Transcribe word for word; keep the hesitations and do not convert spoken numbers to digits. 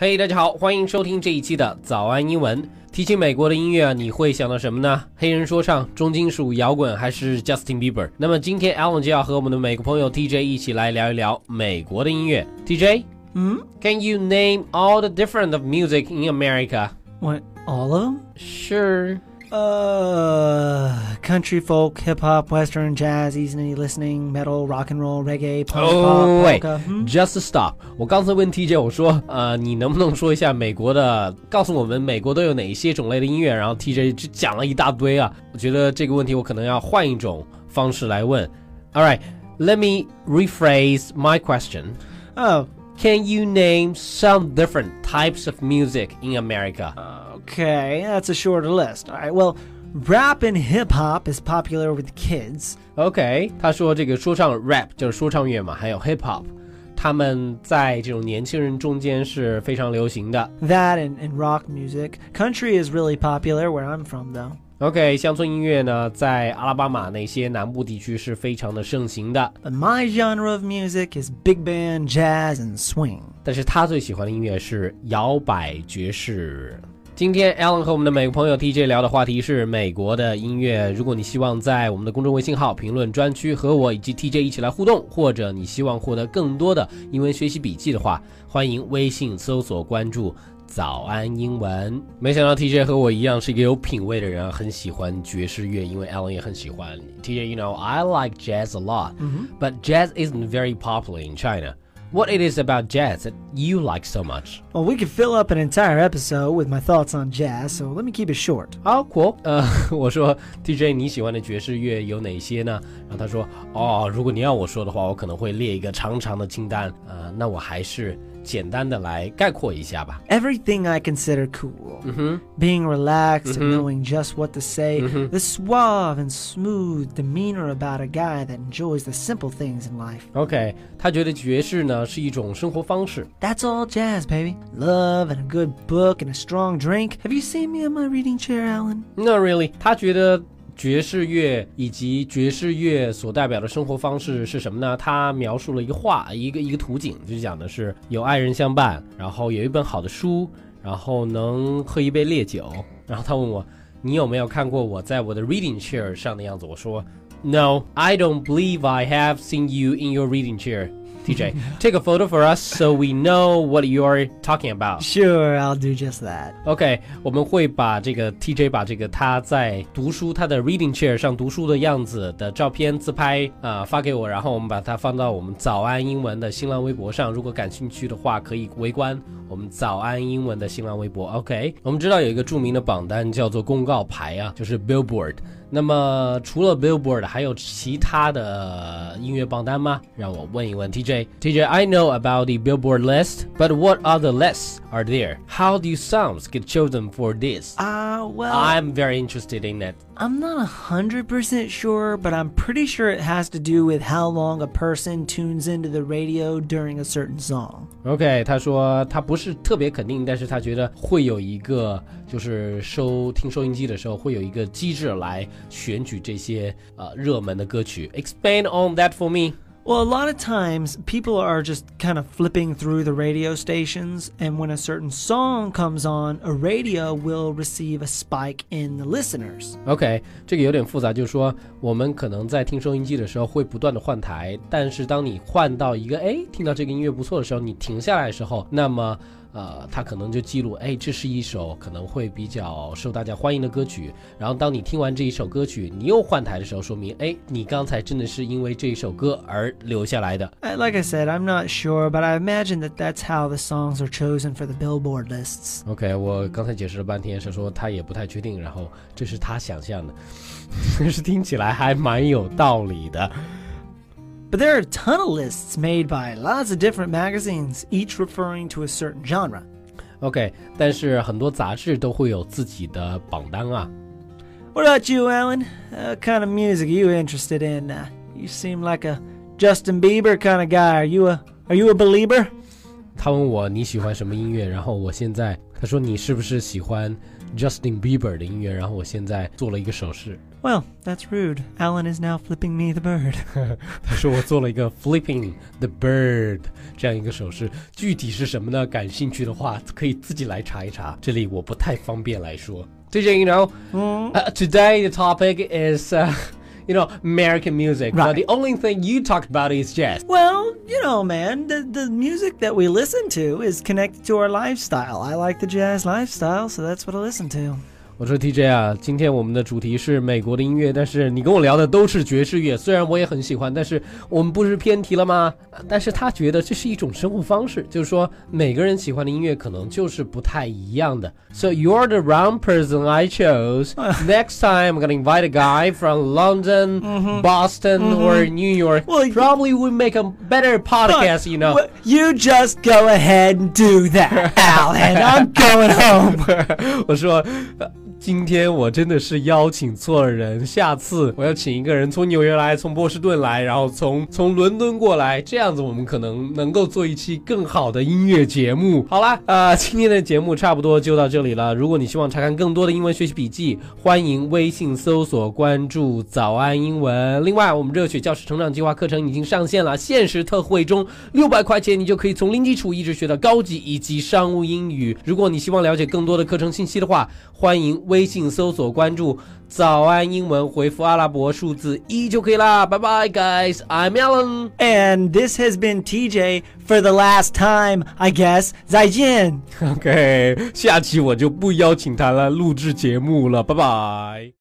嘿、hey, 大家好，欢迎收听这一期的早安英文。提起美国的音乐，你会想到什么呢？黑人说唱、重金属摇滚，还是 Justin Bieber？ 那么今天 Alan 就要和我们的美国朋友 T J 一起来聊一聊美国的音乐。T J， 嗯 ，Can you name all the different of music in America? What, all of them? Sure. Uh, country, folk, hip hop, western, jazz, easy listening, metal, rock and roll, reggae, punk, oh, pop, polka. Just stop. 我刚才问 T J， 我说，呃，你能不能说一下美国的，告诉我们美国都有哪些种类的音乐？然后 T J 就讲了一大堆啊。我觉得这个问题我可能要换一种方式来问。All right, let me rephrase my question. Oh, can you name some different types of music in America?Okay, that's a shorter list. All right, well, rap and hip-hop is popular with kids. Okay, 他说这个说唱 rap 就是说唱乐嘛，还有 hip-hop， 他们在这种年轻人中间是非常流行的。That and, and rock music. Country is really popular where I'm from, though. Okay, 乡村音乐呢，在阿拉巴马那些南部地区是非常的盛行的。But my genre of music is big band, jazz, and swing. 但是他最喜欢的音乐是摇摆爵士。今天 Alan 和我们的美国朋友 T J 聊的话题是美国的音乐。如果你希望在我们的公众微信号评论专区和我以及 T J 一起来互动，或者你希望获得更多的英文学习笔记的话，欢迎微信搜索关注早安英文。没想到 T J 和我一样是一个有品味的人，很喜欢爵士乐，因为 Alan 也很喜欢。T J, you know, I like jazz a lot, but jazz isn't very popular in China.What it is about jazz that you like so much? Well, we could fill up an entire episode with my thoughts on jazz, so let me keep it short. Oh, cool. 呃，我说 T J 你喜欢的爵士乐有哪些呢？然后他说，哦，如果你要我说的话，我可能会列一个长长的清单。呃，那我还是简单的来概括一下吧。Everything I consider cool, mm-hmm. being relaxed, mm-hmm. and knowing just what to say, mm-hmm. the suave and smooth demeanor about a guy that enjoys the simple things in life. Okay, 他觉得爵士呢是一种生活方式。That's all jazz, baby. Love and a good book and a strong drink. Have you seen me in my reading chair, Alan? Not really. 他觉得爵士乐以及爵士乐所代表的生活方式是什么呢？他描述了一个画，一个一个图景，就讲的是有爱人相伴，然后有一本好的书，然后能喝一杯烈酒。然后他问我，你有没有看过我在我的 reading chair 上的样子？我说 ，No, I don't believe I have seen you in your reading chair.T J, take a photo for us so we know what you're talking about. Sure, I'll do just that. Okay, 我们会把这个 T J 把这个他在读书，他的 reading chair 上读书的样子的照片自拍、呃、发给我，然后我们把它放到我们早安英文的新浪微博上。如果感兴趣的话，可以围观我们早安英文的新浪微博。OK, 我们知道有一个著名的榜单叫做公告牌啊，就是 Billboard。那么除了 Billboard 还有其他的音乐榜单吗？让我问一问 T J。T J, I know about the Billboard list, but what other lists are there? How do songs get chosen for this? Ah, uh, well, I'm very interested in it. I'm not one hundred percent sure, but I'm pretty sure it has to do with how long a person tunes into the radio during a certain song. Okay, 他说他不是特别肯定，但是他觉得会有一个就是收听收音机的时候会有一个机制来选举这些呃热门的歌曲。Expand on that for me.Well, a lot of times people are just kind of flipping through the radio stations, and when a certain song comes on, a radio will receive a spike in the listeners. Okay, 这个有点复杂，就是说我们可能在听收音机的时候会不断的换台，但是当你换到一个，哎，听到这个音乐不错的时候，你停下来的时候，那么呃，它可能就记录，哎，这是一首可能会比较受大家欢迎的歌曲。然后当你听完这一首歌曲，你又换台的时候，说明，哎，你刚才真的是因为这一首歌而留下来的。Like I said, I'm not sure, but I imagine that that's how the songs are chosen for the Billboard lists. OK, 我刚才解释了半天，是说他也不太确定，然后这是他想象的，但是听起来还蛮有道理的。But there are a ton of lists made by lots of different magazines, each referring to a certain genre. Okay, 但是很多杂志都会有自己的榜单啊。What about you, Alan? What kind of music are you interested in? Uh, you seem like a Justin Bieber kind of guy. Are you a, are you a believer? 他问我你喜欢什么音乐，然后我现在，他说你是不是喜欢Justin Bieber 的音乐，然后我现在做了一个手势。Well, that's rude. Alan is now flipping me the bird. 他说我做了一个 flipping the bird 这样一个手势，具体是什么呢？感兴趣的话可以自己来查一查，这里我不太方便来说。T J, you know,、mm. uh, today the topic is,、uh, you know, American music. Right. But the only thing you talked about is jazz. Well, you know, man, the, the music that we listen to is connected to our lifestyle. I like the jazz lifestyle, so that's what I listen to.我说 T J 啊，今天我们的主题是美国的音乐，但是你跟我聊的都是爵士乐，虽然我也很喜欢，但是我们不是偏题了吗？但是他觉得这是一种生活方式，就是说每个人喜欢的音乐可能就是不太一样的。So you're the wrong person I chose. Next time I'm gonna invite a guy from London, Boston, or New York. Probably would make a better podcast, you know. You just go ahead and do that, Alan. I'm going home. 我说。今天我真的是邀请错了人，下次我要请一个人从纽约来，从波士顿来，然后从从伦敦过来，这样子我们可能能够做一期更好的音乐节目。好啦，呃，今天的节目差不多就到这里了。如果你希望查看更多的英文学习笔记，欢迎微信搜索关注早安英文。另外，我们热血教师成长计划课程已经上线了，限时特惠中六百块钱你就可以从零基础一直学到高级以及商务英语。如果你希望了解更多的课程信息的话，欢迎微信搜索关注早安英文，回复阿拉伯数字一就可以啦。Bye bye guys, I'm Alan. And this has been T J for the last time, I guess. 再见。OK, 下期我就不邀请他来录制节目了，拜拜。